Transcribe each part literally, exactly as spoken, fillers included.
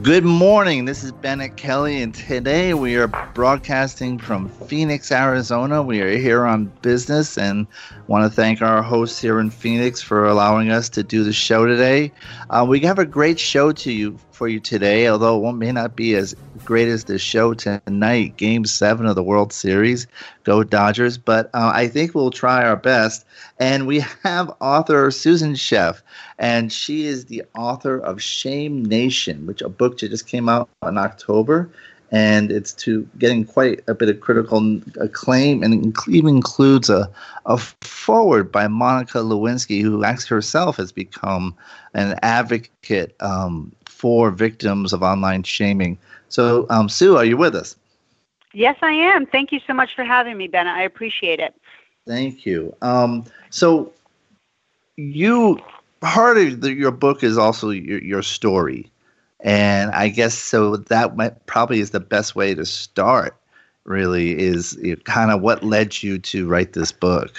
Good morning, this is Bennett Kelly, and today we are broadcasting from Phoenix, Arizona. We are here on business and want to thank our hosts here in Phoenix for allowing us to do the show today. Uh, we have a great show to you for you today, although it may not be as great as the show tonight, Game seven of the World Series. Go Dodgers. But uh, I think we'll try our best. And we have author Susan Scheff, and she is the author of Shame Nation, which a book just came out in October, and it's to getting quite a bit of critical acclaim, and even includes a, a foreword by Monica Lewinsky, who actually herself has become an advocate um, for victims of online shaming. So, um, Sue, are you with us? Yes, I am. Thank you so much for having me, Ben. I appreciate it. Thank you. Um, so you part of the, your book is also your, your story. And I guess so that might, probably is the best way to start, really, is kind of what led you to write this book.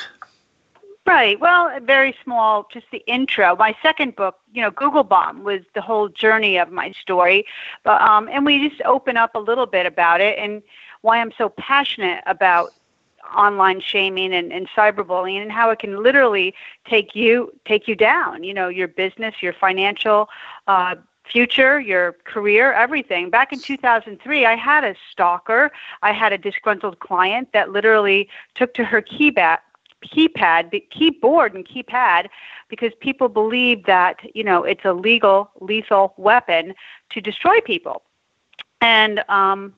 Right. Well, very small, just the intro. My second book, you know, Google Bomb, was the whole journey of my story. But, um, and we just open up a little bit about it and why I'm so passionate about online shaming and, and cyberbullying, and how it can literally take you take you down, you know, your business, your financial uh, future, your career, everything. Back in two thousand three, I had a stalker. I had a disgruntled client that literally took to her keyba- keypad, keyboard and keypad, because people believe that, you know, it's a legal, lethal weapon to destroy people. And um,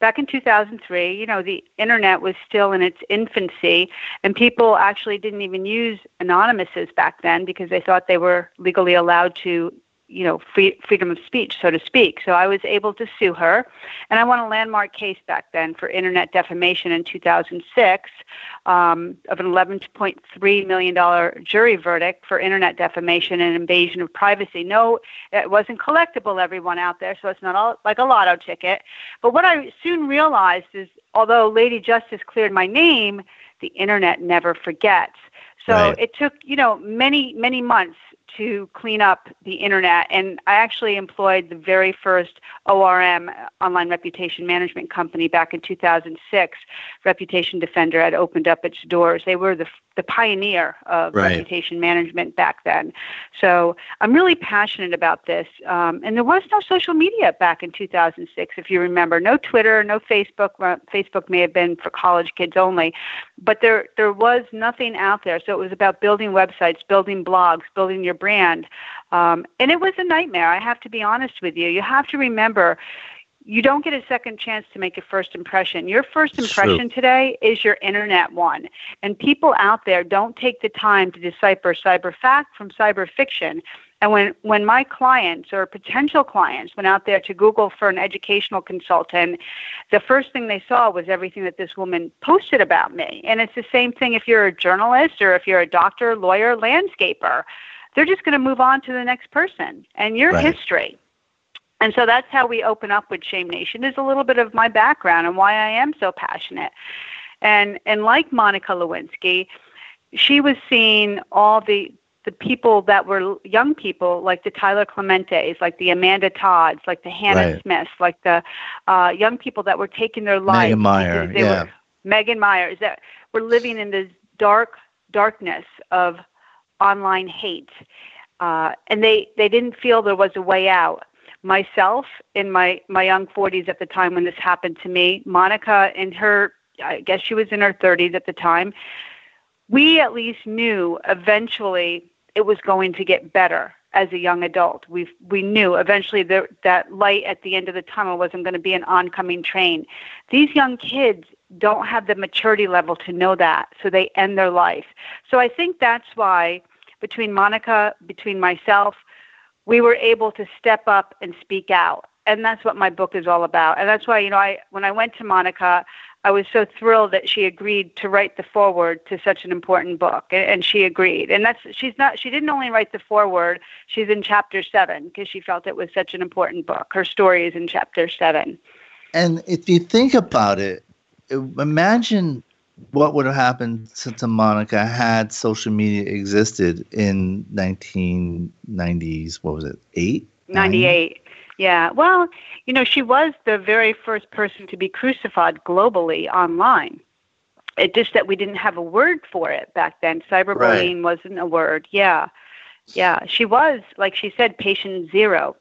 back in two thousand three, you know, the internet was still in its infancy, and people actually didn't even use anonymouses back then because they thought they were legally allowed to, you know, free, freedom of speech, so to speak. So I was able to sue her, and I won a landmark case back then for internet defamation in two thousand six um, of an eleven point three million dollars jury verdict for internet defamation and invasion of privacy. No, it wasn't collectible, everyone out there, so it's not all like a lotto ticket. But what I soon realized is, although Lady Justice cleared my name, the internet never forgets. So right. It took, you know, many, many months to clean up the internet. And I actually employed the very first O R M, online reputation management company, back in two thousand six. Reputation Defender had opened up its doors. They were the the pioneer of right. reputation management back then. So I'm really passionate about this. Um, and there was no social media back in two thousand six, if you remember. No Twitter, no Facebook. Well, Facebook may have been for college kids only. But there, there was nothing out there. So it was about building websites, building blogs, building your brand. Um, and it was a nightmare. I have to be honest with you. You have to remember, you don't get a second chance to make a first impression. Your first impression today is your internet one. And people out there don't take the time to decipher cyber fact from cyber fiction. And when, when my clients or potential clients went out there to Google for an educational consultant, the first thing they saw was everything that this woman posted about me. And it's the same thing if you're a journalist or if you're a doctor, lawyer, landscaper. They're just going to move on to the next person and your right. history. And so that's how we open up with Shame Nation, is a little bit of my background and why I am so passionate. And and like Monica Lewinsky, she was seeing all the, the people that were young people, like the Tyler Clementes, like the Amanda Todds, like the Hannah right. Smiths, like the uh, young people that were taking their lives. Megan Meier, yeah. Were, Megan Meier, is that we're living in this dark darkness of online hate. Uh, and they, they didn't feel there was a way out. myself in my, my young forties at the time when this happened to me, Monica in her, I guess she was in her thirties at the time, we at least knew eventually it was going to get better as a young adult. We we knew eventually there, that light at the end of the tunnel wasn't going to be an oncoming train. These young kids don't have the maturity level to know that, so they end their life. So I think that's why between Monica, between myself, we were able to step up and speak out. And that's what my book is all about. And that's why, you know, I when I went to Monica, I was so thrilled that she agreed to write the foreword to such an important book, and she agreed. And that's she's not she didn't only write the foreword; she's in chapter seven because she felt it was such an important book. Her story is in chapter seven. And if you think about it, imagine what would have happened to, to Monica had social media existed in nineteen nineties. What was it? Eight? ninety-eight. Yeah, well, you know, she was the very first person to be crucified globally online. It's just that we didn't have a word for it back then. Cyberbullying right. wasn't a word. Yeah, yeah. She was, like she said, patient zero.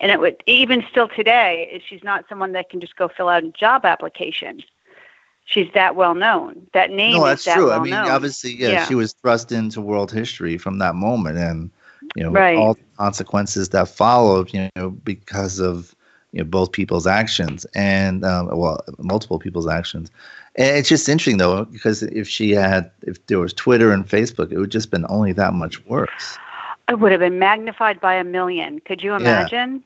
And it would, even still today, she's not someone that can just go fill out a job application. She's that well known. That name no, is that true. well known. No, that's true. I mean, known. obviously, yeah, yeah, she was thrust into world history from that moment, and you know, right. all the consequences that followed, you know, because of, you know, both people's actions and, um, well, multiple people's actions. And it's just interesting, though, because if she had, if there was Twitter and Facebook, it would just been only that much worse. It would have been magnified by a million. Could you imagine?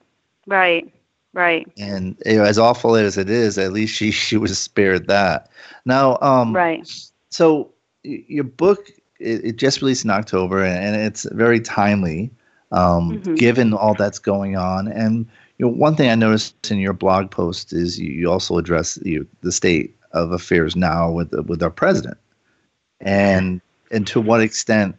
Yeah. Right, right. And you know, as awful as it is, at least she, she was spared that. Now, um, right. so your book, it just released in October, and it's very timely, um, mm-hmm. given all that's going on. And you know, one thing I noticed in your blog post is you also address you, the state of affairs now with with our president, and and to what extent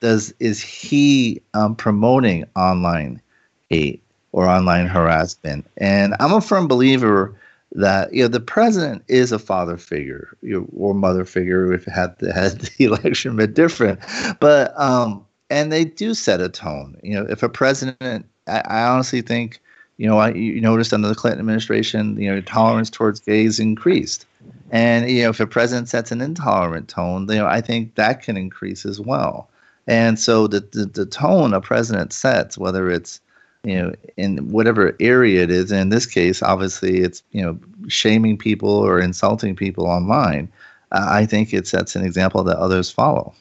does is he um, promoting online hate or online harassment? And I'm a firm believer that, you know, the president is a father figure, you know, or mother figure if had the, had the election been different. But um, and they do set a tone. You know, if a president, I, I honestly think, you know, I you noticed under the Clinton administration, you know, tolerance towards gays increased, and you know, if a president sets an intolerant tone, you know, I think that can increase as well. And so the the, the tone a president sets, whether it's you know, in whatever area it is, and in this case, obviously, it's, you know, shaming people or insulting people online. Uh, I think it sets an example that others follow.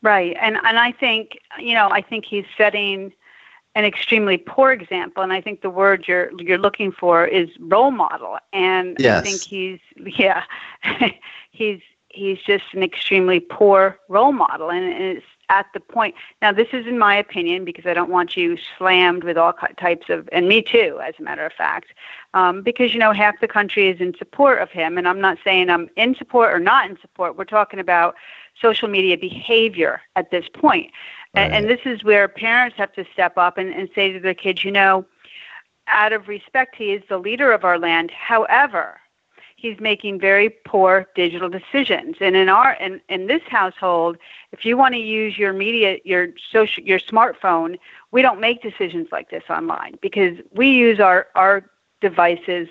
Right. And and I think, you know, I think he's setting an extremely poor example. And I think the word you're you're looking for is role model. And yes. I think he's, yeah, he's he's just an extremely poor role model. And, and it's at the point. Now, this is in my opinion, because I don't want you slammed with all types of, and me too, as a matter of fact, um, because, you know, half the country is in support of him. And I'm not saying I'm in support or not in support. We're talking about social media behavior at this point. Right. And, and this is where parents have to step up and, and say to their kids, you know, out of respect, he is the leader of our land. However, he's making very poor digital decisions. And in our in, in this household, if you want to use your media, your social, your smartphone, we don't make decisions like this online because we use our, our devices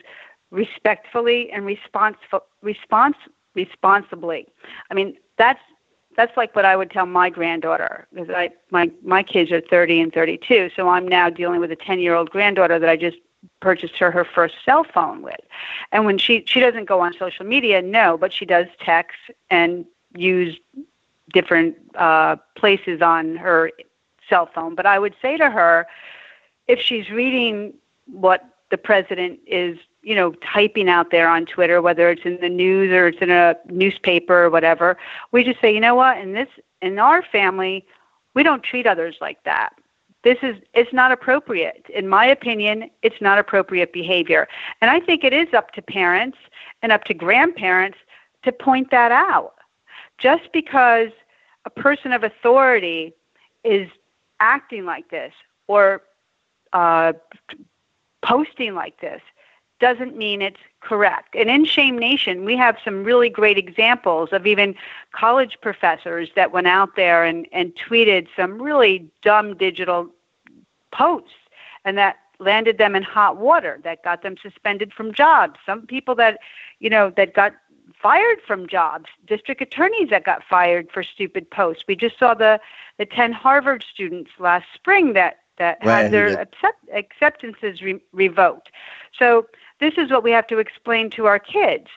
respectfully and responseful, response, responsibly. I mean, that's that's like what I would tell my granddaughter, because I my, my kids are thirty and thirty-two, so I'm now dealing with a ten-year-old granddaughter that I just purchased her her first cell phone with. And when she she doesn't go on social media, no, but she does text and use different uh, places on her cell phone. But I would say to her, if she's reading what the president is, you know, typing out there on Twitter, whether it's in the news or it's in a newspaper or whatever, we just say, you know what, in this in our family, we don't treat others like that. This is, it's not appropriate. In my opinion, it's not appropriate behavior. And I think it is up to parents and up to grandparents to point that out. Just because a person of authority is acting like this or uh, posting like this doesn't mean it's correct. And in Shame Nation, we have some really great examples of even college professors that went out there and, and tweeted some really dumb digital posts, and that landed them in hot water. That got them suspended from jobs. Some people that, you know, that got fired from jobs, district attorneys that got fired for stupid posts. We just saw the, the ten Harvard students last spring that, that right. had their accept, acceptances re- revoked. So this is what we have to explain to our kids.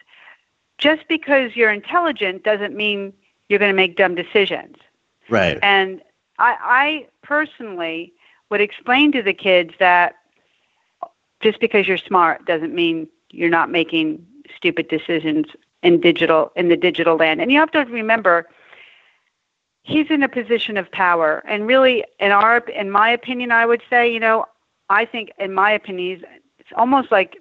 Just because you're intelligent doesn't mean you're going to make dumb decisions. Right. And I, I personally would explain to the kids that just because you're smart doesn't mean you're not making stupid decisions in digital in the digital land. And you have to remember, he's in a position of power. And really, in our in my opinion, I would say, you know, I think in my opinion, it's almost like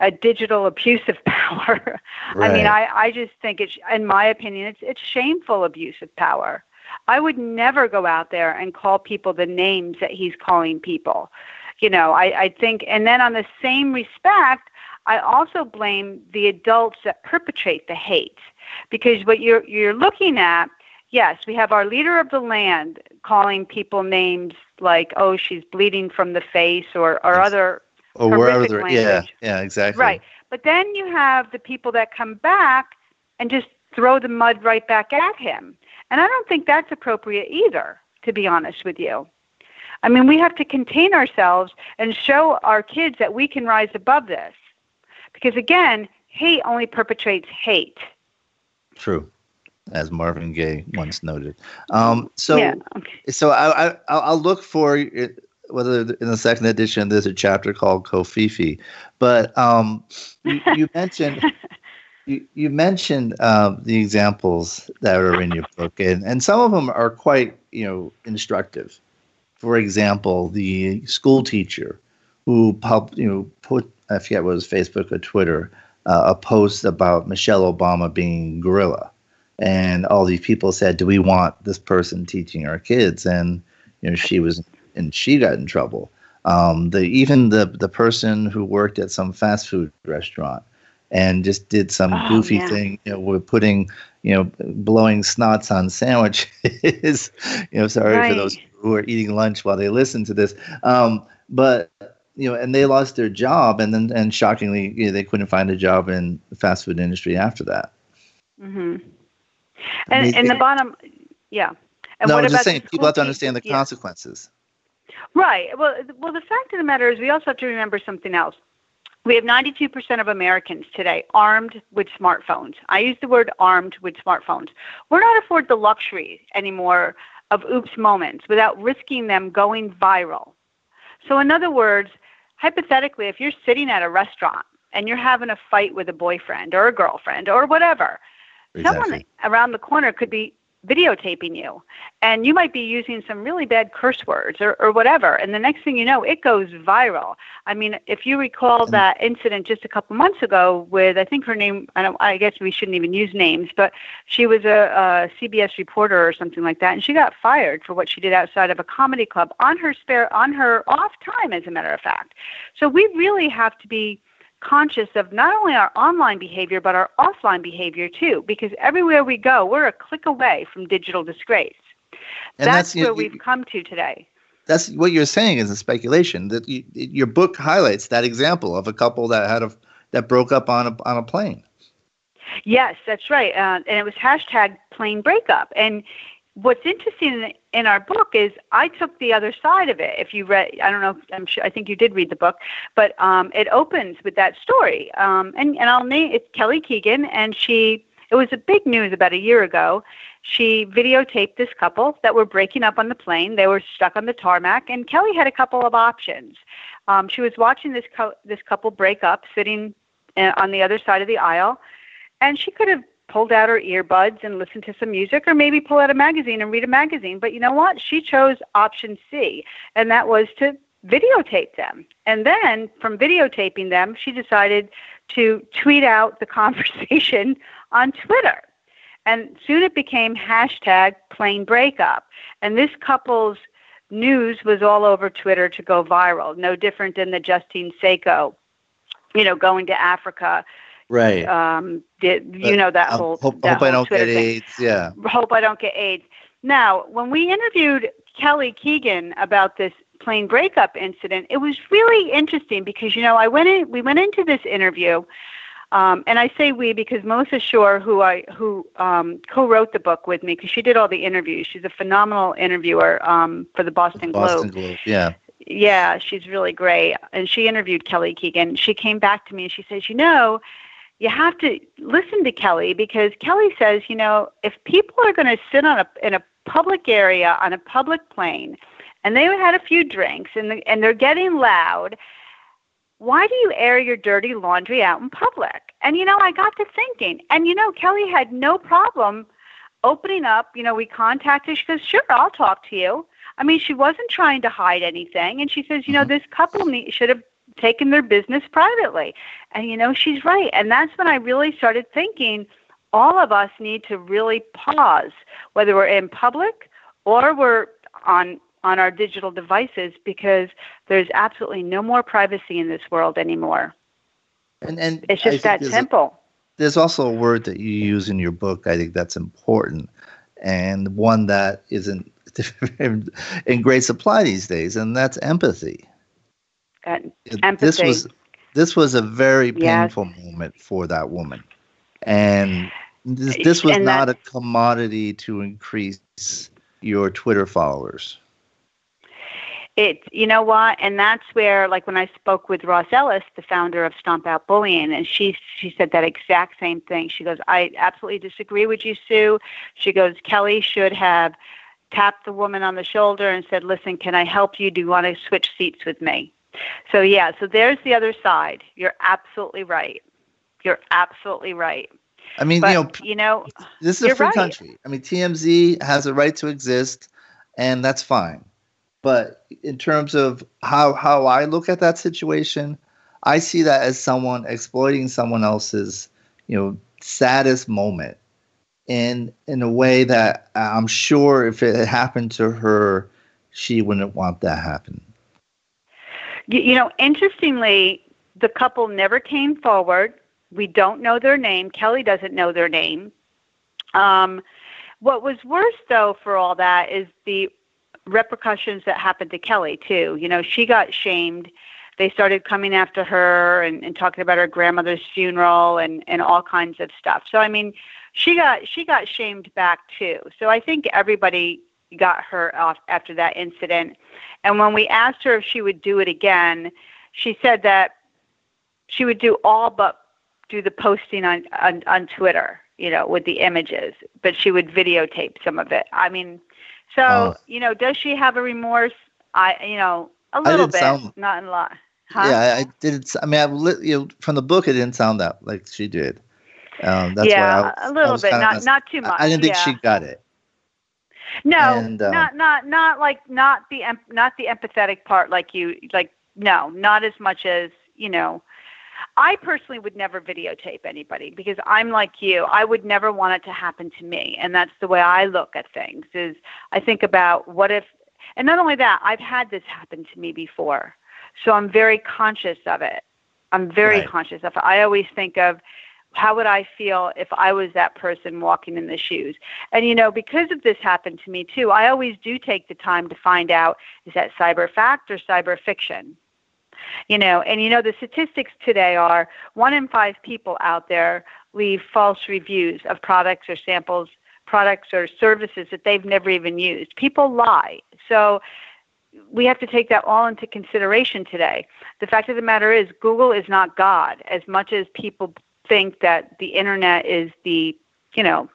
a digital abuse of power. Right. I mean, I, I just think it's, in my opinion, it's it's shameful abuse of power. I would never go out there and call people the names that he's calling people. You know, I, I think, and then on the same respect, I also blame the adults that perpetrate the hate, because what you're you're looking at, yes, we have our leader of the land calling people names like, oh, she's bleeding from the face, or or other or horrific wherever, language. Yeah, yeah, exactly. Right, but then you have the people that come back and just throw the mud right back at him. And I don't think that's appropriate either, to be honest with you. I mean, we have to contain ourselves and show our kids that we can rise above this. Because, again, hate only perpetrates hate. True, as Marvin Gaye once noted. Um, so yeah. so I, I, I'll look for it, whether in the second edition there's a chapter called Kofifi. But um, you, you mentioned... You, you mentioned uh, the examples that are in your book, and, and some of them are quite, you know, instructive. For example, the school teacher who pub, you know, put, I forget what it was, Facebook or Twitter, uh, a post about Michelle Obama being gorilla. And all these people said, do we want this person teaching our kids? And, you know, she was, and she got in trouble. Um, the even the the person who worked at some fast food restaurant and just did some oh, goofy yeah. thing, you know, we're putting, you know, blowing snots on sandwiches, you know, sorry right. for those who are eating lunch while they listen to this. Um, but, you know, and they lost their job, and then, and shockingly, you know, they couldn't find a job in the fast food industry after that. Mm-hmm. And, I mean, and the bottom, yeah. And no, what I'm just about saying, people have to understand the yeah. consequences. Right. Well, well, the fact of the matter is we also have to remember something else. We have ninety-two percent of Americans today armed with smartphones. I use the word armed with smartphones. We're not afforded the luxury anymore of oops moments without risking them going viral. So in other words, hypothetically, if you're sitting at a restaurant and you're having a fight with a boyfriend or a girlfriend or whatever, exactly. someone around the corner could be videotaping you, and you might be using some really bad curse words or, or whatever, and the next thing you know, it goes viral. I mean, if you recall that incident just a couple months ago with, I think her name, I, don't, I guess we shouldn't even use names, but she was a, a C B S reporter or something like that, and she got fired for what she did outside of a comedy club on her spare, on her off time, as a matter of fact. So we really have to be conscious of not only our online behavior, but our offline behavior too, because everywhere we go, we're a click away from digital disgrace. And that's, that's where you, we've come to today. That's what you're saying is a speculation that you, your book highlights that example of a couple that had a, that broke up on a, on a plane. Yes, that's right. Uh, and it was hashtag plane breakup. And what's interesting in, in our book is I took the other side of it. If you read, I don't know, I'm sure, I think you did read the book, but um, it opens with that story. Um, and, and I'll name it Kelly Keegan, and she, it was a big news about a year ago. She videotaped this couple that were breaking up on the plane. They were stuck on the tarmac, and Kelly had a couple of options. Um, she was watching this, co- this couple break up, sitting on the other side of the aisle, and she could have pulled out her earbuds and listened to some music, or maybe pull out a magazine and read a magazine. But you know what? She chose option C, and that was to videotape them. And then from videotaping them, she decided to tweet out the conversation on Twitter. And soon it became hashtag plane breakup. And this couple's news was all over Twitter to go viral, no different than the Justine Sacco, you know, going to Africa. Right. Um, did, you know that whole. Hope, that hope whole I don't Twitter get AIDS. Thing. Yeah. Hope I don't get AIDS. Now, when we interviewed Kelly Keegan about this plane breakup incident, it was really interesting because, you know, I went in, we went into this interview, um, and I say we because Melissa Shore, who I who um, co-wrote the book with me, because she did all the interviews. She's a phenomenal interviewer um, for the Boston Globe. Boston Globe, yeah. Yeah, she's really great. And she interviewed Kelly Keegan. She came back to me and she says, you know, you have to listen to Kelly because Kelly says, you know, if people are going to sit on a in a public area on a public plane and they had a few drinks and the, and they're getting loud, why do you air your dirty laundry out in public? And, you know, I got to thinking. And, you know, Kelly had no problem opening up. You know, we contacted, she goes, sure, I'll talk to you. I mean, she wasn't trying to hide anything. And she says, you know, this couple should have taken their business privately. And, you know, she's right. And that's when I really started thinking all of us need to really pause, whether we're in public or we're on on our digital devices, because there's absolutely no more privacy in this world anymore. And, and it's just that simple. There's also a word that you use in your book, I think that's important, and one that isn't in great supply these days, and that's empathy. Uh, empathy. This was this was a very painful yes. moment for that woman, and this, this was and not a commodity to increase your Twitter followers. It, you know what, and that's where, like when I spoke with Ross Ellis, the founder of Stomp Out Bullying, and she she said that exact same thing. She goes, I absolutely disagree with you, Sue. She goes, Kelly should have tapped the woman on the shoulder and said, listen, can I help you? Do you want to switch seats with me? So, yeah, so there's the other side. You're absolutely right. You're absolutely right. I mean, but, you know, you know, this is a free right. country. I mean, T M Z has a right to exist, and that's fine. But in terms of how, how I look at that situation, I see that as someone exploiting someone else's, you know, saddest moment in in a way that I'm sure if it had happened to her, she wouldn't want that to happen. You, you know, interestingly, the couple never came forward. We don't know their name. Kelly doesn't know their name. Um, what was worse, though, for all that is the repercussions that happened to Kelly too. You know, she got shamed. They started coming after her and, and talking about her grandmother's funeral and, and all kinds of stuff. So, I mean, she got, she got shamed back too. So I think everybody got her off after that incident. And when we asked her if she would do it again, she said that she would do all but do the posting on, on, on Twitter, you know, with the images, but she would videotape some of it. I mean, So, uh, you know, does she have a remorse? I, you know, a little bit, sound, not a lot. Huh? Yeah, I, I did. I mean, I lit, you know, from the book, it didn't sound that like she did. Um, that's yeah, why I was, a little I was bit, not messed. Not too much. I, I didn't think yeah. she got it. No, and, um, not not not like not the not the empathetic part, like you like. No, not as much as you know. I personally would never videotape anybody because I'm like you. I would never want it to happen to me. And that's the way I look at things is I think about what if, and not only that, I've had this happen to me before. So I'm very conscious of it. I'm very right. conscious of it. I always think of how would I feel if I was that person walking in the shoes? And, you know, because of this happened to me too, I always do take the time to find out, is that cyber fact or cyber fiction? You know, and you know, the statistics today are one in five people out there leave false reviews of products or samples, products or services that they've never even used. People lie. So we have to take that all into consideration today. The fact of the matter is Google is not God, as much as people think that the internet is the, you know,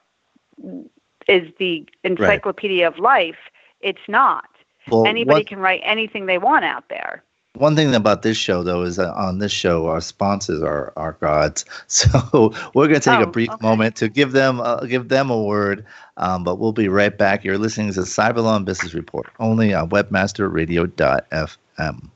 is the encyclopedia right. of life. It's not. Well, anybody what- can write anything they want out there. One thing about this show, though, is that on this show, our sponsors are our gods. So we're going to take oh, a brief okay. moment to give them uh, give them a word, um, but we'll be right back. You're listening to Cyber Law and Business Report, only on webmaster radio dot f m.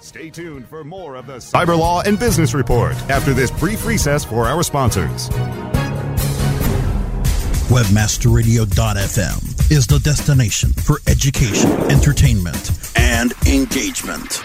Stay tuned for more of the Cyber Law and Business Report after this brief recess for our sponsors. webmaster radio dot f m is the destination for education, entertainment, and engagement.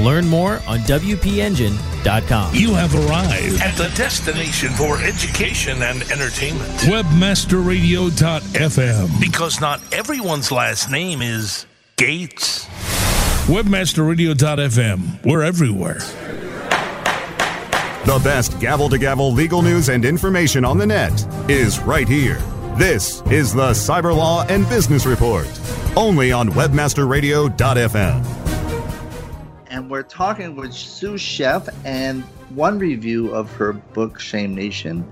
Learn more on W P engine dot com. You have arrived at the destination for education and entertainment. Webmaster Radio dot f m. Because not everyone's last name is Gates. Webmaster Radio dot f m. We're everywhere. The best gavel-to-gavel legal news and information on the net is right here. This is the Cyber Law and Business Report, only on Webmaster Radio dot f m. And we're talking with Susan Scheff, and one review of her book, Shame Nation,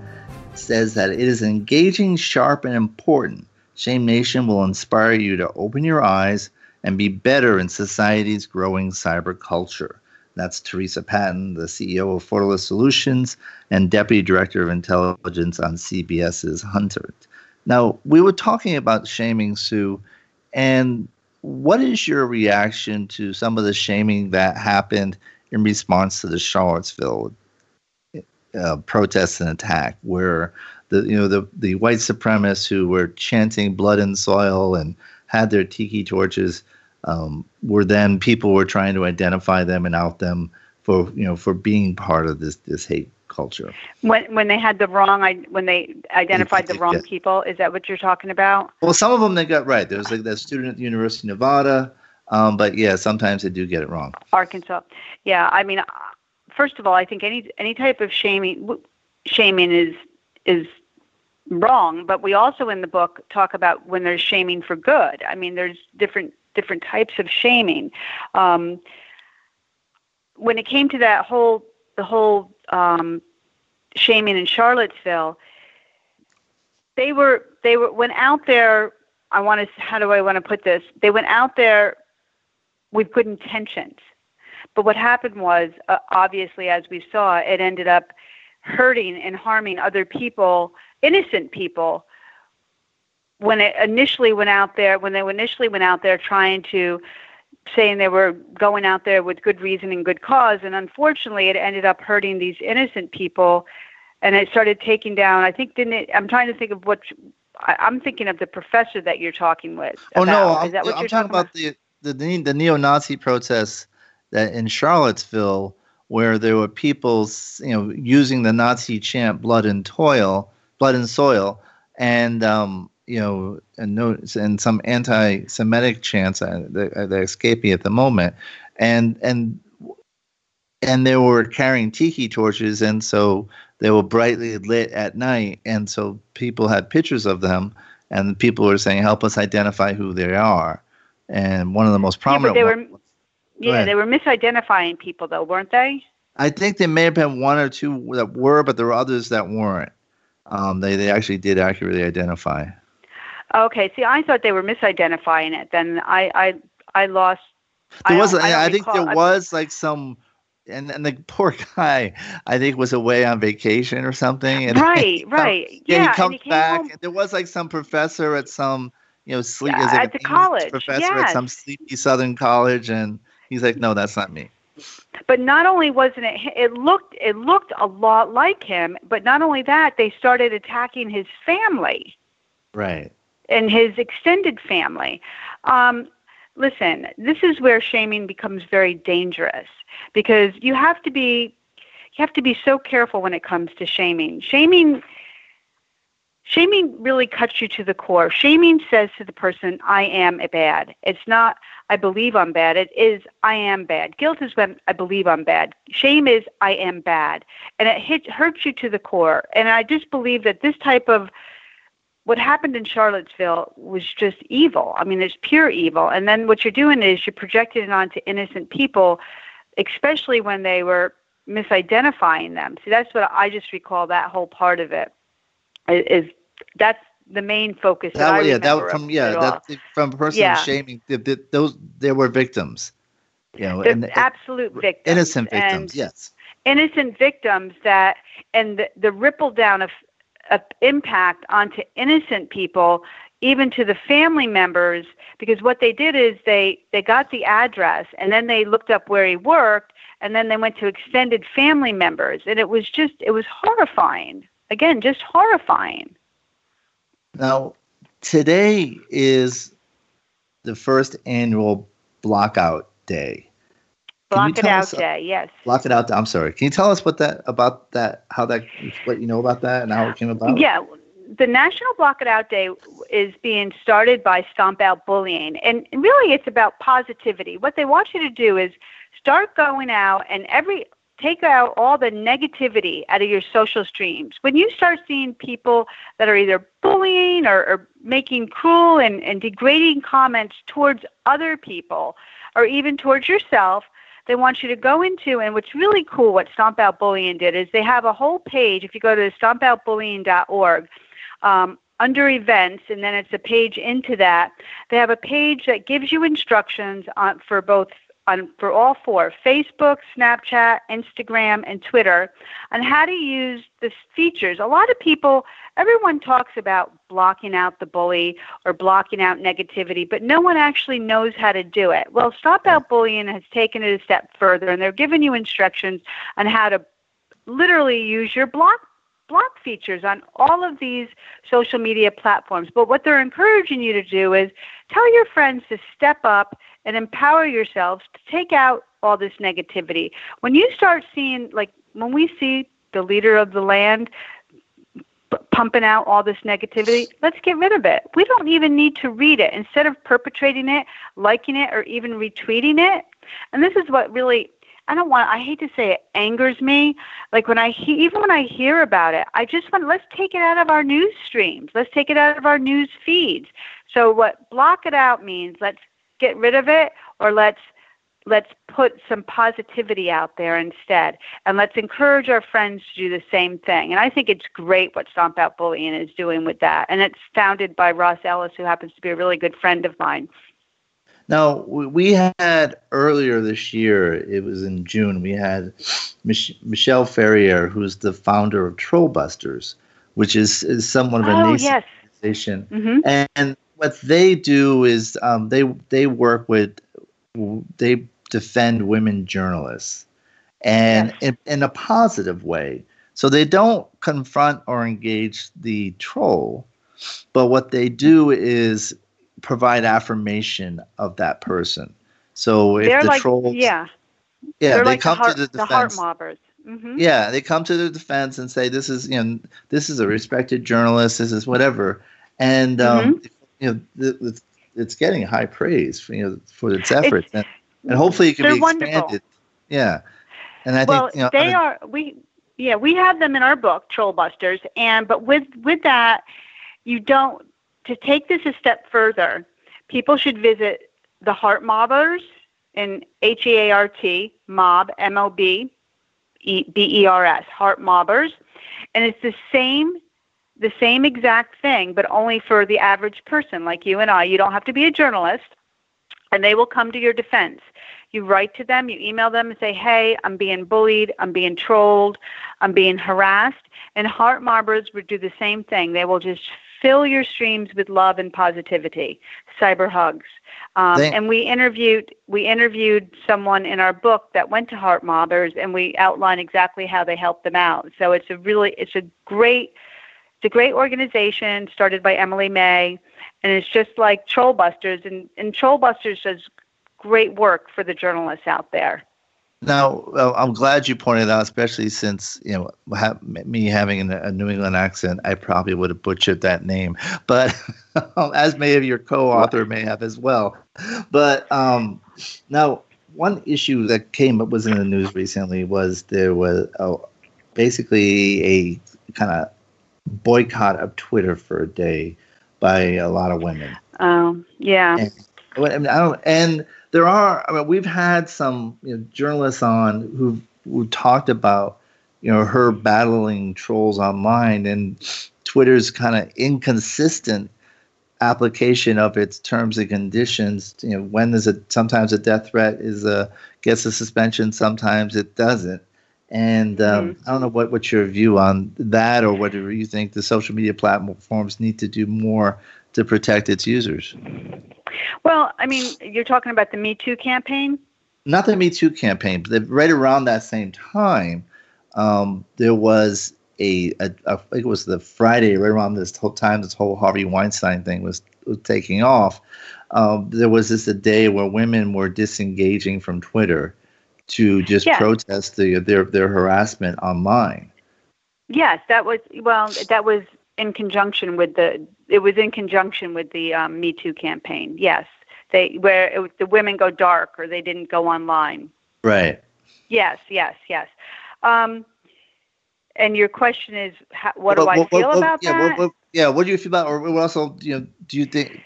says that it is engaging, sharp, and important. Shame Nation will inspire you to open your eyes and be better in society's growing cyber culture. That's Teresa Patton, the C E O of Fortalist Solutions and Deputy Director of Intelligence on C B S's Hunter. Now, we were talking about shaming, Sue, and what is your reaction to some of the shaming that happened in response to the Charlottesville uh, protests and attack, where the you know the, the white supremacists who were chanting blood and soil and had their tiki torches um, were then people were trying to identify them and out them for you know for being part of this this hate culture. When when they had the wrong, when they identified the wrong people, is that what you're talking about? Well, some of them they got right. There was like that student at the University of Nevada, um, but yeah, sometimes they do get it wrong. Arkansas, yeah. I mean, first of all, I think any any type of shaming shaming is is wrong. But we also in the book talk about when there's shaming for good. I mean, there's different different types of shaming. Um, when it came to that whole the whole Um, shaming in Charlottesville, they were they were went out there. I want to how do I want to put this? They went out there with good intentions, but what happened was, uh, obviously, as we saw, it ended up hurting and harming other people, innocent people. When it initially went out there, when they initially went out there trying to. Saying they were going out there with good reason and good cause, and unfortunately it ended up hurting these innocent people, and it started taking down, I think, didn't it, I'm trying to think of what, I, I'm thinking of the professor that you're talking with. Oh, about. no, Is that what I'm, you're I'm talking about, about? The, the, the neo-Nazi protests that in Charlottesville, where there were people, you know, using the Nazi chant, blood and toil, blood and soil, and, um, you know, and, no, and some anti-Semitic chants that are escaping at the moment, and and and they were carrying tiki torches, and so they were brightly lit at night, and so people had pictures of them, and people were saying, "Help us identify who they are." And one of the most prominent, yeah, but they ones, were, yeah, they were misidentifying people, though, weren't they? I think there may have been one or two that were, but there were others that weren't. Um, they they actually did accurately identify. Okay. See, I thought they were misidentifying it. Then I I, I lost. There was. I, I, I think there was like some, and, and the poor guy, I think, was away on vacation or something. And right. He, right. Um, yeah. yeah. He comes he back. And there was like some professor at some you know, sleep is like at the college professor yes. at some sleepy Southern college, and he's like, no, that's not me. But not only wasn't it, it looked it looked a lot like him, but not only that, they started attacking his family, right, and his extended family. Um, listen, this is where shaming becomes very dangerous, because you have to be you have to be so careful when it comes to shaming. Shaming. Shaming really cuts you to the core. Shaming says to the person, I am a bad. It's not, I believe I'm bad. It is, I am bad. Guilt is when I believe I'm bad. Shame is, I am bad. And it hit, hurts you to the core. And I just believe that this type of, what happened in Charlottesville was just evil. I mean, it's pure evil. And then what you're doing is you're projecting it onto innocent people, especially when they were misidentifying them. See, that's what I just recall that whole part of it. Is that's the main focus that, that I yeah, that from yeah that, from person yeah. shaming the, the, those there were victims, you know, and, absolute and, victims, innocent victims, and yes, innocent victims that and the, the ripple down of, of impact onto innocent people, even to the family members, because what they did is they they got the address and then they looked up where he worked and then they went to extended family members, and it was just it was horrifying. Again, just horrifying. Now, today is the first annual Blockout Day. Block It Out Day, yes. Block It Out Day. I'm sorry. Can you tell us what that about that? How that? What you know about that and how it came about? Yeah, the National Block It Out Day is being started by Stomp Out Bullying, and really, it's about positivity. What they want you to do is start going out and every. Take out all the negativity out of your social streams. When you start seeing people that are either bullying or, or making cruel and, and degrading comments towards other people or even towards yourself, they want you to go into, and what's really cool, what Stomp Out Bullying did is they have a whole page. If you go to stomp out bullying dot org, um, under events, and then it's a page into that, they have a page that gives you instructions on, for both On, for all four, Facebook, Snapchat, Instagram, and Twitter, on how to use the features. A lot of people, everyone talks about blocking out the bully or blocking out negativity, but no one actually knows how to do it. Well, Stop Out Bullying has taken it a step further, and they're giving you instructions on how to literally use your block block features on all of these social media platforms. But what they're encouraging you to do is tell your friends to step up and empower yourselves to take out all this negativity. When you start seeing, like when we see the leader of the land p- pumping out all this negativity, let's get rid of it. We don't even need to read it. Instead of perpetrating it, liking it, or even retweeting it. And this is what really, I don't want, I hate to say it, angers me. Like when I, he- even when I hear about it, I just want, let's take it out of our news streams. Let's take it out of our news feeds. So what block it out means, let's get rid of it, or let's let's put some positivity out there instead, and let's encourage our friends to do the same thing. And I think it's great what Stomp Out Bullying is doing with that, and it's founded by Ross Ellis, who happens to be a really good friend of mine. Now, we had earlier this year, it was in June, we had Mich- Michelle Ferrier, who's the founder of Trollbusters, which is, is somewhat of a oh, nascent yes. organization. Mm-hmm. And, and what they do is um, they they work with they defend women journalists, and yes. in, in a positive way. So they don't confront or engage the troll, but what they do is provide affirmation of that person. So if They're the like, trolls, yeah, yeah, They're they like come the heart, to the defense. The heart mobbers. Mm-hmm. Yeah, they come to the defense and say, "This is you know, this is a respected journalist. This is whatever," and. Um, mm-hmm. You know, it's getting high praise for, you know, for its efforts, it's, and, and hopefully it can be expanded. Wonderful. Yeah, and I well, think you know, they are. We yeah, we have them in our book, Trollbusters, and but with with that, you don't to take this a step further. People should visit the Heart Mobbers in H E A R T Mob M O B E B E R S Heart Mobbers, and it's the same. The same exact thing, but only for the average person like you and I. You don't have to be a journalist, and they will come to your defense. You write to them, you email them and say, hey, I'm being bullied, I'm being trolled, I'm being harassed. And Heart Mobbers would do the same thing. They will just Fill your streams with love and positivity. Cyber hugs. Um, and we interviewed we interviewed someone in our book that went to Heart Mobbers, and we outline exactly how they helped them out. So it's a really it's a great it's a great organization started by Emily May, and it's just like Trollbusters, and, and Trollbusters does great work for the journalists out there. Now, I'm glad you pointed out, especially since, you know, ha- me having a New England accent, I probably would have butchered that name, but as may have your co-author may have as well. But um, now, one issue that came up was in the news recently was there was a, basically a kind of boycott of Twitter for a day by a lot of women. Um, yeah. And, I mean, I don't, and there are, I mean, we've had some you know, journalists on who who talked about, you know, her battling trolls online and Twitter's kind of inconsistent application of its terms and conditions. You know, when there's a sometimes a death threat is a gets a suspension, sometimes it doesn't. And um, mm-hmm. I don't know what what's your view on that, or whether you think the social media platforms need to do more to protect its users. Well, I mean, you're talking about the Me Too campaign? Not the Me Too campaign, but right around that same time, um, there was a, a, a, I think it was the Friday, right around this whole time, this whole Harvey Weinstein thing was, was taking off. Um, there was this a day where women were disengaging from Twitter to just yes. protest the, their, their harassment online. Yes, that was, well, that was in conjunction with the, It was in conjunction with the um, Me Too campaign. Yes, they where it was, the women go dark or they didn't go online. Right. Yes, yes, yes. Um, and your question is, how, what well, do I well, feel well, about yeah, that? Well, well, yeah. What do you feel about, or what else? You know, do you think,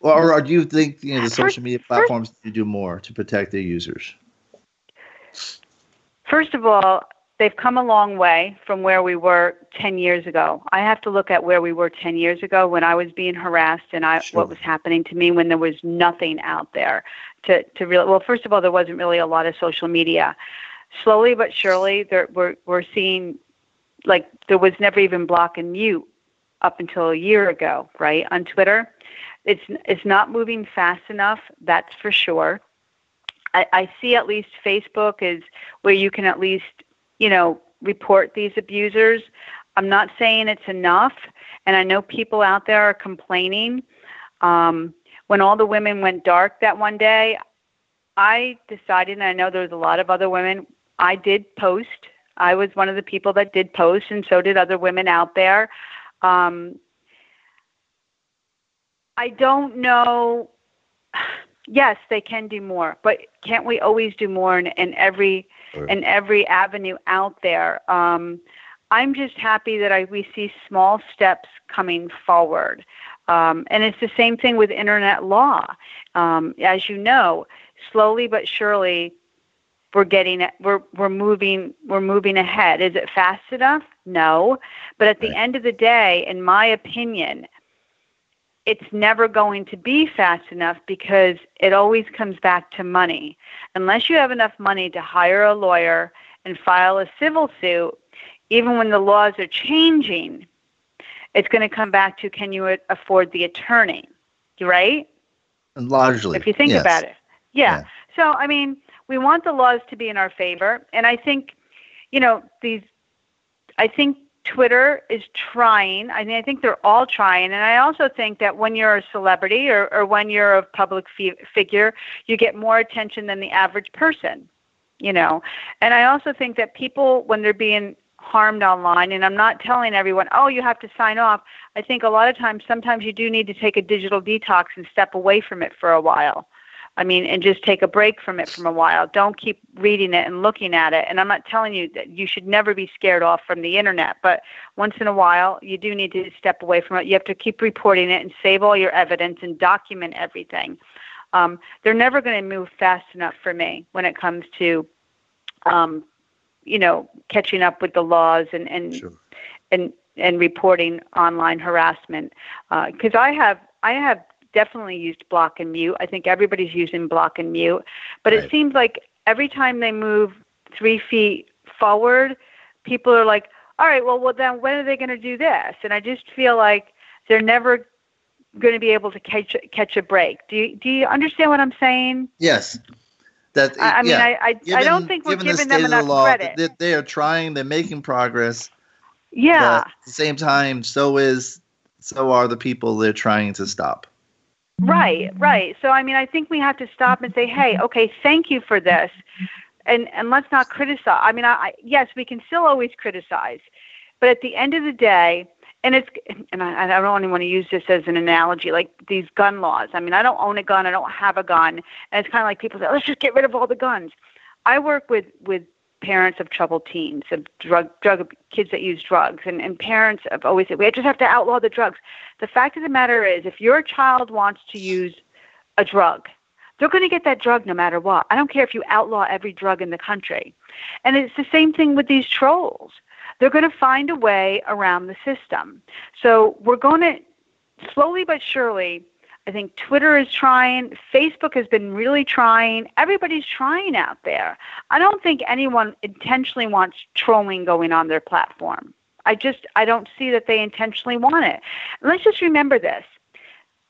or, or do you think you know the social first, media platforms first, need to do more to protect their users? First of all, they've come a long way from where we were ten years ago. I have to look at where we were ten years ago when I was being harassed and I, sure. what was happening to me when there was nothing out there to, to really, well, first of all, there wasn't really a lot of social media. Slowly but surely, there, we're, we're seeing, like, there was never even block and mute up until a year ago, right, on Twitter. It's, it's not moving fast enough, that's for sure. I, I see at least Facebook is where you can at least, you know, report these abusers. I'm not saying it's enough, and I know people out there are complaining. Um, when all the women went dark that one day, I decided, and I know there's a lot of other women, I did post. I was one of the people that did post, and so did other women out there. Um, I don't know. Yes, they can do more, but can't we always do more in, in every sure. in every avenue out there? Um, I'm just happy that I we see small steps coming forward, um, and it's the same thing with internet law. Um, as you know, slowly but surely, we're getting we're we're moving we're moving ahead. Is it fast enough? No, but at the right. end of the day, in my opinion, it's never going to be fast enough because it always comes back to money. Unless you have enough money to hire a lawyer and file a civil suit, even when the laws are changing, it's going to come back to, can you afford the attorney, right? Largely. If you think yes. about it. Yeah. yeah. So, I mean, we want the laws to be in our favor. And I think, you know, these, I think, Twitter is trying. I mean, I think they're all trying. And I also think that when you're a celebrity or, or when you're a public fi- figure, you get more attention than the average person, you know. And I also think that people, when they're being harmed online, and I'm not telling everyone, oh, you have to sign off. I think a lot of times, sometimes you do need to take a digital detox and step away from it for a while. I mean, and just take a break from it for a while. Don't keep reading it and looking at it. And I'm not telling you that you should never be scared off from the internet, but once in a while, you do need to step away from it. You have to keep reporting it and save all your evidence and document everything. Um, they're never going to move fast enough for me when it comes to, um, you know, catching up with the laws and and sure. and, and reporting online harassment. Because uh, I have I have. definitely used block and mute. I think everybody's using block and mute, but right. it seems like every time they move three feet forward, people are like, all right, well, well then when are they going to do this? And I just feel like they're never going to be able to catch catch a break. Do you, do you understand what I'm saying? Yes. That I, I mean, yeah. I I, given, I don't think we're given giving the them enough of the law, credit. They, they are trying. They're making progress. Yeah. But at the same time, so is so are the people they're trying to stop. Right, right. So, I mean, I think we have to stop and say, hey, okay, thank you for this. And and let's not criticize. I mean, I, I yes, we can still always criticize. But at the end of the day, and it's and I, I don't even want to use this as an analogy, like these gun laws. I mean, I don't own a gun. I don't have a gun. And it's kind of like people say, let's just get rid of all the guns. I work with, with parents of troubled teens, of drug drug kids that use drugs. And, and parents have always said, we just have to outlaw the drugs. The fact of the matter is, if your child wants to use a drug, they're going to get that drug no matter what. I don't care if you outlaw every drug in the country. And it's the same thing with these trolls. They're going to find a way around the system. So we're going to, slowly but surely, I think Twitter is trying, Facebook has been really trying, everybody's trying out there. I don't think anyone intentionally wants trolling going on their platform. I just, I don't see that they intentionally want it. And let's just remember this.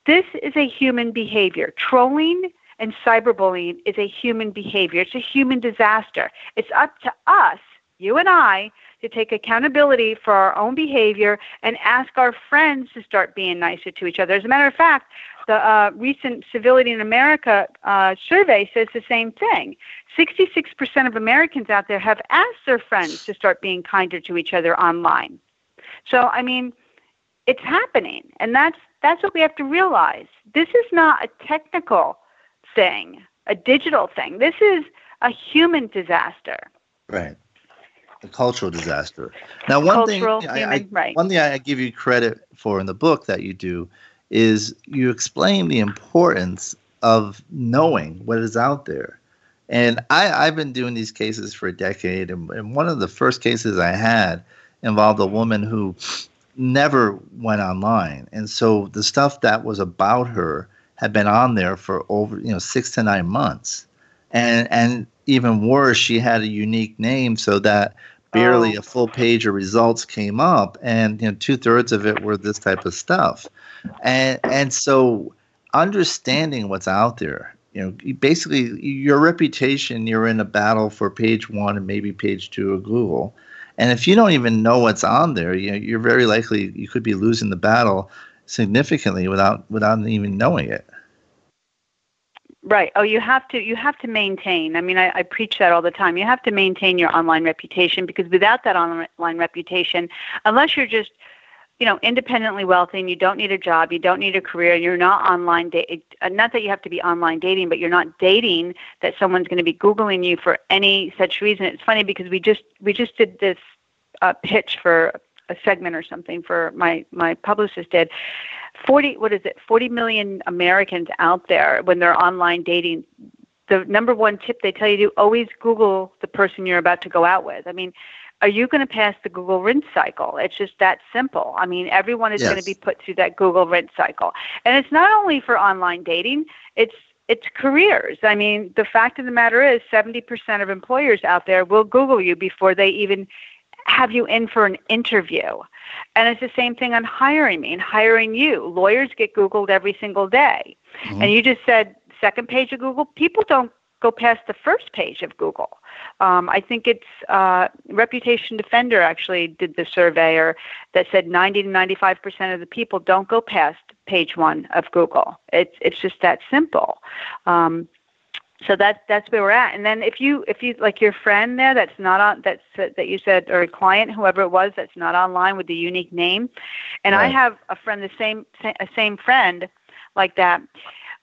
This is a human behavior. Trolling and cyberbullying is a human behavior. It's a human disaster. It's up to us, you and I, to take accountability for our own behavior and ask our friends to start being nicer to each other. As a matter of fact, the uh, recent Civility in America uh, survey says the same thing. sixty-six percent of Americans out there have asked their friends to start being kinder to each other online. So, I mean, it's happening, and that's that's what we have to realize. This is not a technical thing, a digital thing. This is a human disaster. Right. A cultural disaster. Now, one cultural, thing, human, I, I, right. one thing I give you credit for in the book that you do is you explain the importance of knowing what is out there. And I, I've been doing these cases for a decade. And, and one of the first cases I had involved a woman who never went online. And so the stuff that was about her had been on there for over, you know, six to nine months. And, and even worse, she had a unique name so that barely a full page of results came up, and you know, two thirds of it were this type of stuff, and and so understanding what's out there, you know, basically your reputation, you're in a battle for page one and maybe page two of Google, and if you don't even know what's on there, you know, you're very likely you could be losing the battle significantly without without even knowing it. Right. Oh, you have to you have to maintain. I mean, I, I preach that all the time. You have to maintain your online reputation, because without that online reputation, unless you're just, you know, independently wealthy and you don't need a job, you don't need a career, you're not online da- not that you have to be online dating, but you're not dating that someone's going to be Googling you for any such reason. It's funny because we just we just did this uh, pitch for a segment or something for my, my publicist did. forty, what is it, forty million Americans out there when they're online dating, the number one tip they tell you to always Google the person you're about to go out with. I mean, are you going to pass the Google rinse cycle? It's just that simple. I mean, everyone is yes. going to be put through that Google rinse cycle. And it's not only for online dating, it's it's careers. I mean, the fact of the matter is seventy percent of employers out there will Google you before they even have you in for an interview. And it's the same thing on hiring me and hiring you. Lawyers get Googled every single day. Mm-hmm. And you just said second page of Google. People don't go past the first page of Google. Um, I think it's uh, Reputation Defender actually did the surveyor that said ninety to ninety-five percent of the people don't go past page one of Google. It's it's just that simple. Um, So that's that's where we're at. And then if you if you like your friend there that's not on that's uh, that you said, or a client, whoever it was, that's not online with the unique name, and right. I have a friend the same a same friend like that,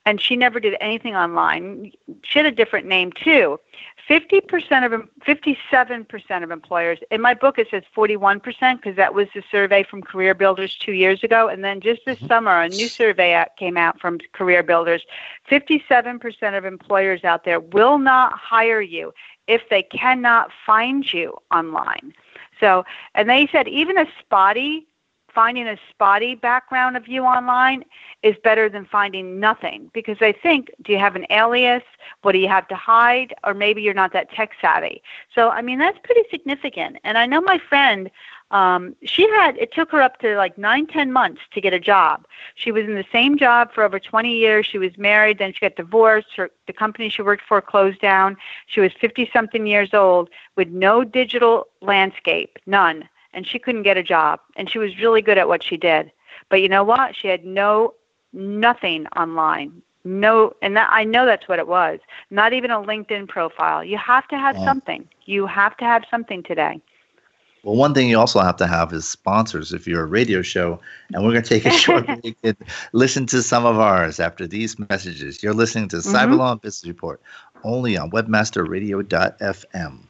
and she never did anything online. She had a different name too. Fifty percent of fifty-seven percent of employers in my book, it says forty-one percent because that was the survey from Career Builders two years ago, and then just this summer a new survey came out from Career Builders. Fifty-seven percent of employers out there will not hire you if they cannot find you online. So, and they said even a spotty finding a spotty background of you online is better than finding nothing, because I think, do you have an alias? What do you have to hide? Or maybe you're not that tech savvy. So, I mean, that's pretty significant. And I know my friend Um, she had, it took her up to like nine, ten months to get a job. She was in the same job for over twenty years. She was married, then she got divorced. Her, the company she worked for closed down. She was fifty-something years old with no digital landscape, none. And she couldn't get a job. And she was really good at what she did. But you know what? She had no, nothing online. No, and that, I know that's what it was. Not even a LinkedIn profile. You have to have yeah. something. You have to have something today. Well, one thing you also have to have is sponsors if you're a radio show. And we're going to take a short break and listen to some of ours after these messages. You're listening to mm-hmm. Cyber Law and Business Report only on webmaster radio dot f m.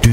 Do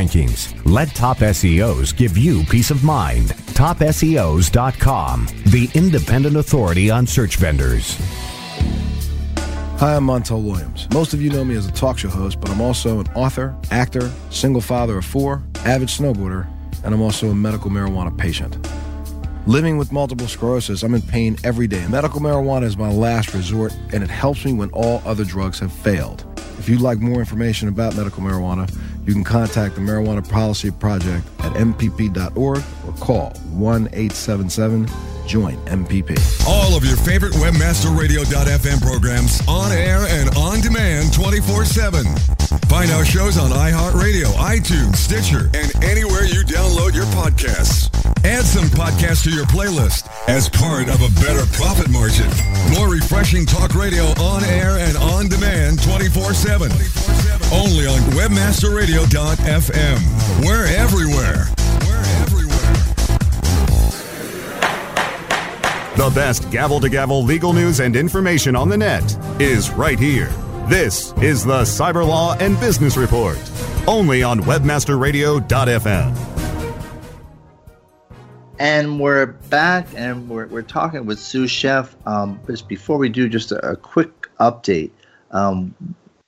Rankings. Let Top S E Os give you peace of mind. Top S E Os dot com, the independent authority on search vendors. Hi, I'm Montel Williams. Most of you know me as a talk show host, but I'm also an author, actor, single father of four, avid snowboarder, and I'm also a medical marijuana patient. Living with multiple sclerosis, I'm in pain every day. Medical marijuana is my last resort, and it helps me when all other drugs have failed. If you'd like more information about medical marijuana, you can contact the Marijuana Policy Project at m p p dot org or call one eight seven seven join M P P. All of your favorite webmaster radio dot f m programs on air and on demand twenty-four seven. Find our shows on iHeartRadio, iTunes, Stitcher, and anywhere you download your podcasts. Add some podcasts to your playlist as part of a better profit margin. More refreshing talk radio on air and on demand twenty-four seven. Only on webmaster radio dot f m. We're everywhere. We're everywhere. The best gavel-to-gavel legal news and information on the net is right here. This is the Cyber Law and Business Report. Only on webmaster radio dot f m. And we're back, and we're we're talking with Sue Scheff. Um, just before we do, just a, a quick update. Um,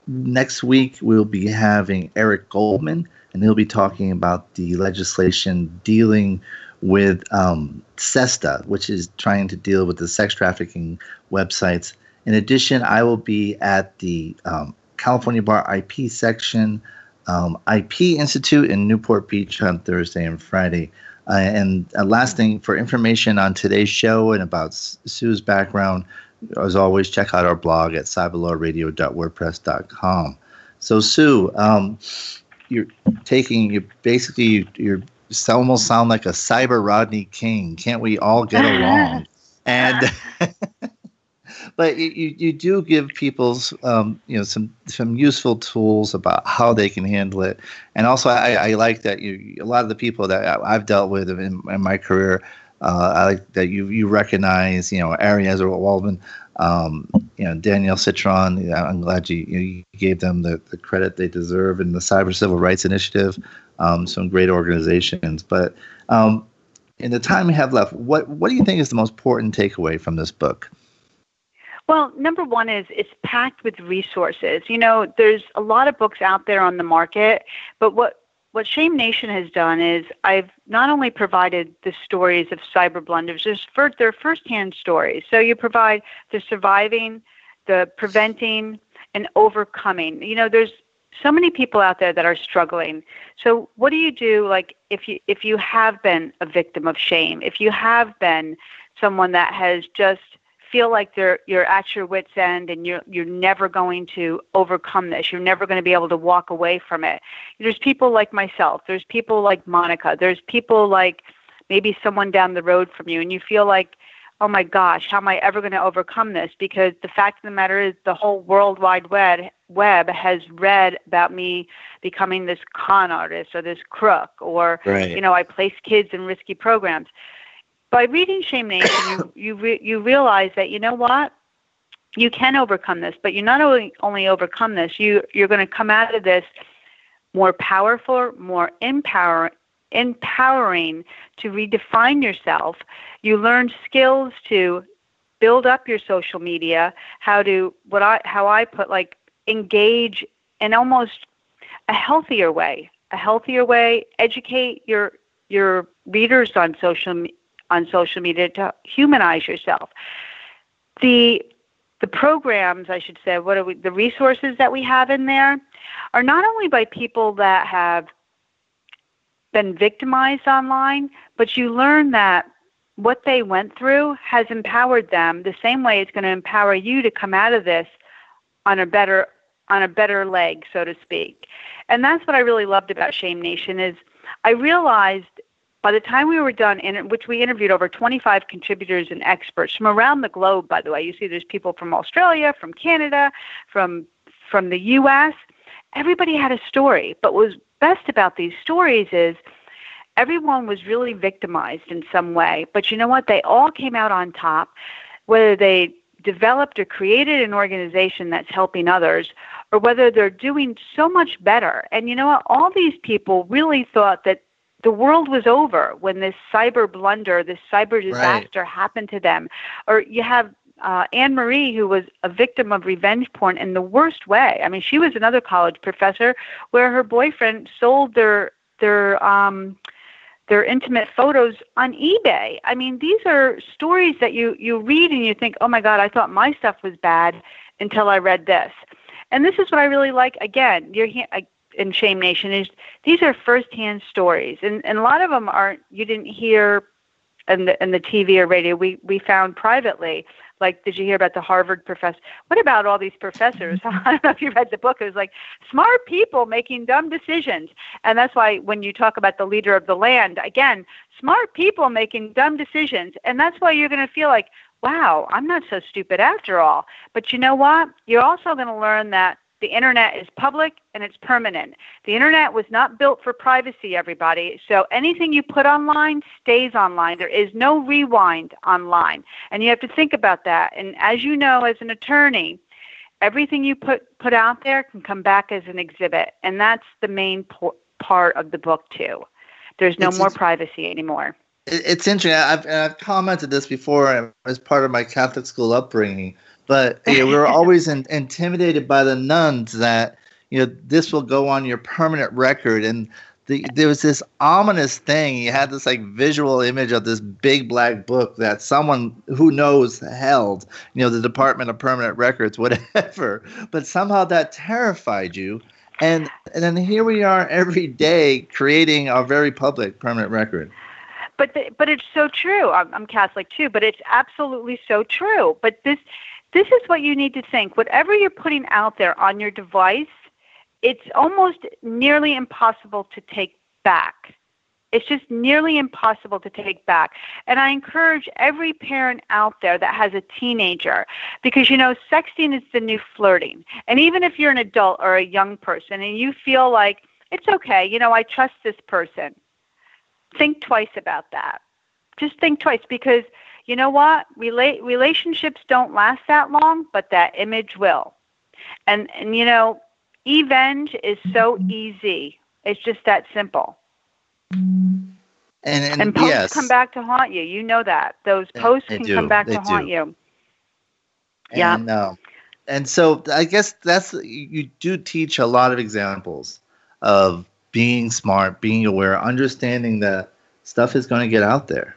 next week, we'll be having Eric Goldman, and he'll be talking about the legislation dealing with um, SESTA, which is trying to deal with the sex trafficking websites. In addition, I will be at the um, California Bar I P section, um, I P Institute in Newport Beach on Thursday and Friday. Uh, and uh, last thing, for information on today's show and about Sue's background, as always, check out our blog at cyber law radio dot wordpress dot com. So, Sue, um, you're taking you basically you're almost sound like a cyber Rodney King. Can't we all get along? And but you you do give people um, you know some some useful tools about how they can handle it, and also I, I like that you a lot of the people that I've dealt with in, in my career, uh, I like that you you recognize you know Ari Ezra Waldman, um, you know Danielle Citron. You know, I'm glad you you gave them the, the credit they deserve in the Cyber Civil Rights Initiative, um, some great organizations. But um, in the time we have left, what what do you think is the most important takeaway from this book? Well, number one is it's packed with resources. You know, there's a lot of books out there on the market, but what, what Shame Nation has done is I've not only provided the stories of cyber blunders, there's for, they're firsthand stories. So you provide the surviving, the preventing, and overcoming. You know, there's so many people out there that are struggling. So what do you do, like, if you if you have been a victim of shame, if you have been someone that has just feel like they're, you're at your wit's end and you're you're never going to overcome this. You're never going to be able to walk away from it. There's people like myself. There's people like Monica. There's people like maybe someone down the road from you, and you feel like, oh, my gosh, how am I ever going to overcome this? Because the fact of the matter is the whole World Wide Web, web has read about me becoming this con artist or this crook or, right. you know, I place kids in risky programs. By reading Shame Nation, you you, re- you realize that, you know what? you can overcome this, but you not only, only overcome this, you, you're going to come out of this more powerful, more empower, empowering to redefine yourself. You learn skills to build up your social media, how to, what I, how I put, like, engage in almost a healthier way, a healthier way, educate your your readers on social on social media to humanize yourself. The the programs, I should say, what are we, the resources that we have in there are not only by people that have been victimized online, but you learn that what they went through has empowered them the same way it's going to empower you to come out of this on a better on a better leg, so to speak. And that's what I really loved about Shame Nation is I realized by the time we were done, in which we interviewed over twenty-five contributors and experts from around the globe, by the way. You see there's people from Australia, from Canada, from from the U S. Everybody had a story. But what was best about these stories is everyone was really victimized in some way. But you know what? They all came out on top, whether they developed or created an organization that's helping others, or whether they're doing so much better. And you know what? All these people really thought that the world was over when this cyber blunder, this cyber disaster right. happened to them. Or you have uh, Anne Marie, who was a victim of revenge porn in the worst way. I mean, she was another college professor where her boyfriend sold their their um, their intimate photos on eBay. I mean, these are stories that you, you read and you think, oh my God, I thought my stuff was bad until I read this. And this is what I really like, again, you're in Shame Nation, is these are firsthand stories. And, and a lot of them aren't, you didn't hear in the, in the T V or radio. We, we found privately, like, did you hear about the Harvard professor? What about all these professors? I don't know if you read the book. It was like smart people making dumb decisions. And that's why when you talk about the leader of the land, again, smart people making dumb decisions. And that's why you're going to feel like, wow, I'm not so stupid after all. But you know what? You're also going to learn that the internet is public and it's permanent. The internet was not built for privacy, everybody. So anything you put online stays online. There is no rewind online. And you have to think about that. And as you know, as an attorney, everything you put, put out there can come back as an exhibit. And that's the main po- part of the book, too. There's no it's, more privacy anymore. It's interesting. I've, and I've commented this before as part of my Catholic school upbringing, but you know, we were always in, intimidated by the nuns that, you know, this will go on your permanent record. And the, there was this ominous thing. You had this like visual image of this big black book that someone who knows held, you know, the Department of Permanent Records, whatever. But somehow that terrified you. And, and then here we are every day creating our very public permanent record. But the, but it's so true. I'm, I'm Catholic too, but it's absolutely so true. But this this is what you need to think. Whatever you're putting out there on your device, it's almost nearly impossible to take back. It's just nearly impossible to take back. And I encourage every parent out there that has a teenager, because, you know, sexting is the new flirting. And even if you're an adult or a young person and you feel like, it's okay, you know, I trust this person, think twice about that. Just think twice, because you know what? Relate relationships don't last that long, but that image will. And and you know, revenge is so easy. It's just that simple. And and, and posts yes. come back to haunt you. You know that those posts they, they can do. come back they to do. haunt you. And, yeah. Uh, and so I guess that's you do teach a lot of examples of being smart, being aware, understanding that stuff is going to get out there.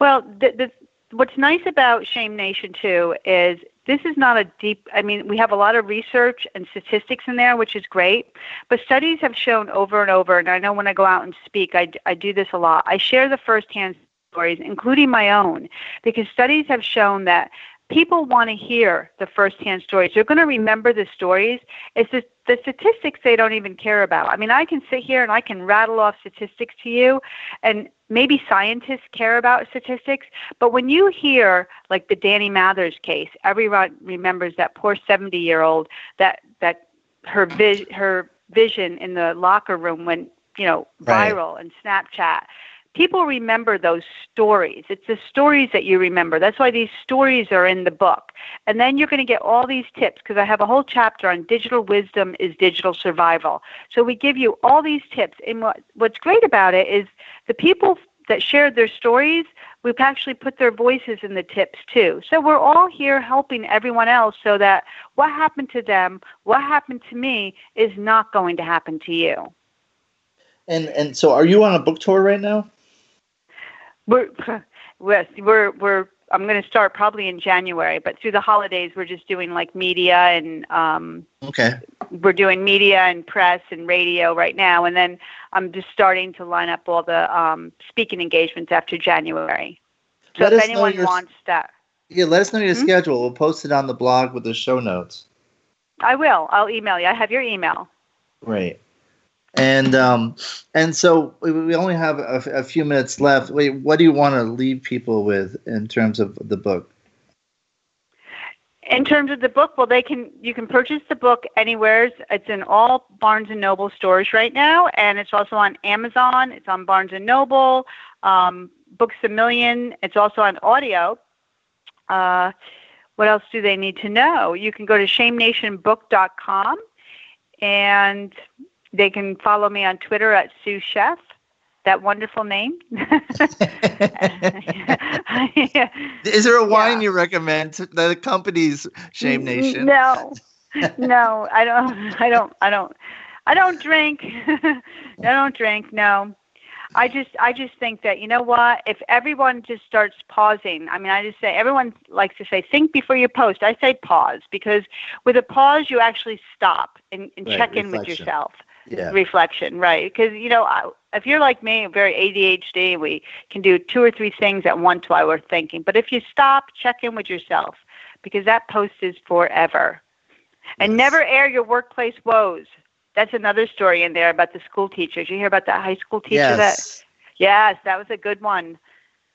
Well, the, the, what's nice about Shame Nation, too, is this is not a deep, I mean, we have a lot of research and statistics in there, which is great, but studies have shown over and over, and I know when I go out and speak, I, I do this a lot. I share the firsthand stories, including my own, because studies have shown that people want to hear the firsthand stories. They're going to remember the stories. It's the, the statistics they don't even care about. I mean, I can sit here and I can rattle off statistics to you, and maybe scientists care about statistics, but when you hear, like, the Danny Mathers case, everyone remembers that poor seventy-year-old, that that her vis- her vision in the locker room went, you know, viral right. in Snapchat. people remember those stories. It's the stories that you remember. That's why these stories are in the book. And then you're going to get all these tips, because I have a whole chapter on digital wisdom is digital survival. So we give you all these tips. And what, what's great about it is the people that shared their stories, we've actually put their voices in the tips too. So we're all here helping everyone else so that what happened to them, what happened to me, is not going to happen to you. And and so are you on a book tour right now? We're, we're, we're, we're I'm going to start probably in January, but through the holidays, we're just doing like media and um, okay. We're doing media and press and radio right now. And then I'm just starting to line up all the um, speaking engagements after January. So if anyone your, wants that. Yeah, let us know your hmm? schedule. We'll post it on the blog with the show notes. I will. I'll email you. I have your email. Great. And um, and so we only have a, a few minutes left. Wait, what do you want to leave people with in terms of the book? In terms of the book, well, they can you can purchase the book anywhere. It's in all Barnes and Noble stores right now, and it's also on Amazon. It's on Barnes and Noble, um, Books a Million. It's also on audio. Uh, what else do they need to know? You can go to shame nation book dot com and they can follow me on Twitter at Sue Scheff, that wonderful name. Is there a wine yeah. you recommend that accompanies Shame Nation? No, no, I don't, I don't, I don't, I don't drink. I don't drink. No, I just, I just think that, you know what, if everyone just starts pausing, I mean, I just say, everyone likes to say, think before you post. I say pause, because with a pause, you actually stop and, and right, check reflection. in with yourself. Yeah. Reflection, right? Because, you know, if you're like me, very A D H D, we can do two or three things at once while we're thinking. But if you stop, check in with yourself, because that post is forever. Yes. And never air your workplace woes. That's another story in there about the school teachers. You hear about that high school teacher? Yes. That, yes, that was a good one.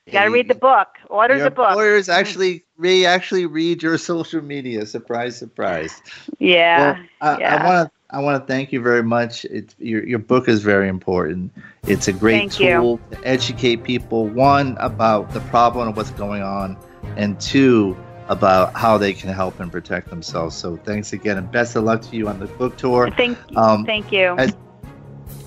You got to read the book. Order your the book. Lawyers actually re actually read your social media. Surprise, surprise. Yeah. Well, I, yeah. I want to I want to thank you very much. It's, your your book is very important. It's a great thank tool you. to educate people, one, about the problem of what's going on, and two, about how they can help and protect themselves. So thanks again, and best of luck to you on the book tour. Thank, um, thank you. As,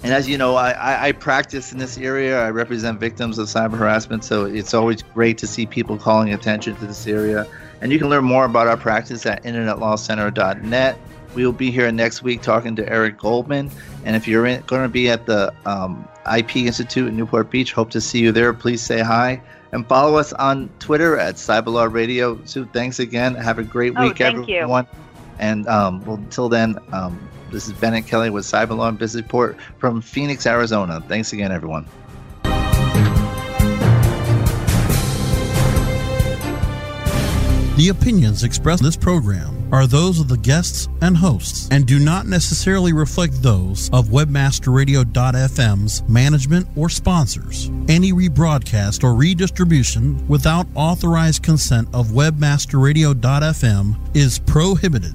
and as you know, I, I, I practice in this area. I represent victims of cyber harassment, so it's always great to see people calling attention to this area. And you can learn more about our practice at internet law center dot net. We will be here next week talking to Eric Goldman. And if you're in, going to be at the um, I P Institute in Newport Beach, hope to see you there. Please say hi. And follow us on Twitter at Cyberlaw Radio. Sue, thanks again. Have a great week, oh, everyone. You. And um, well, until then, um, this is Bennett Kelly with Cyberlaw and Business Report from Phoenix, Arizona. Thanks again, everyone. The opinions expressed in this program are those of the guests and hosts and do not necessarily reflect those of webmaster radio dot f m's management or sponsors. Any rebroadcast or redistribution without authorized consent of webmaster radio dot f m is prohibited.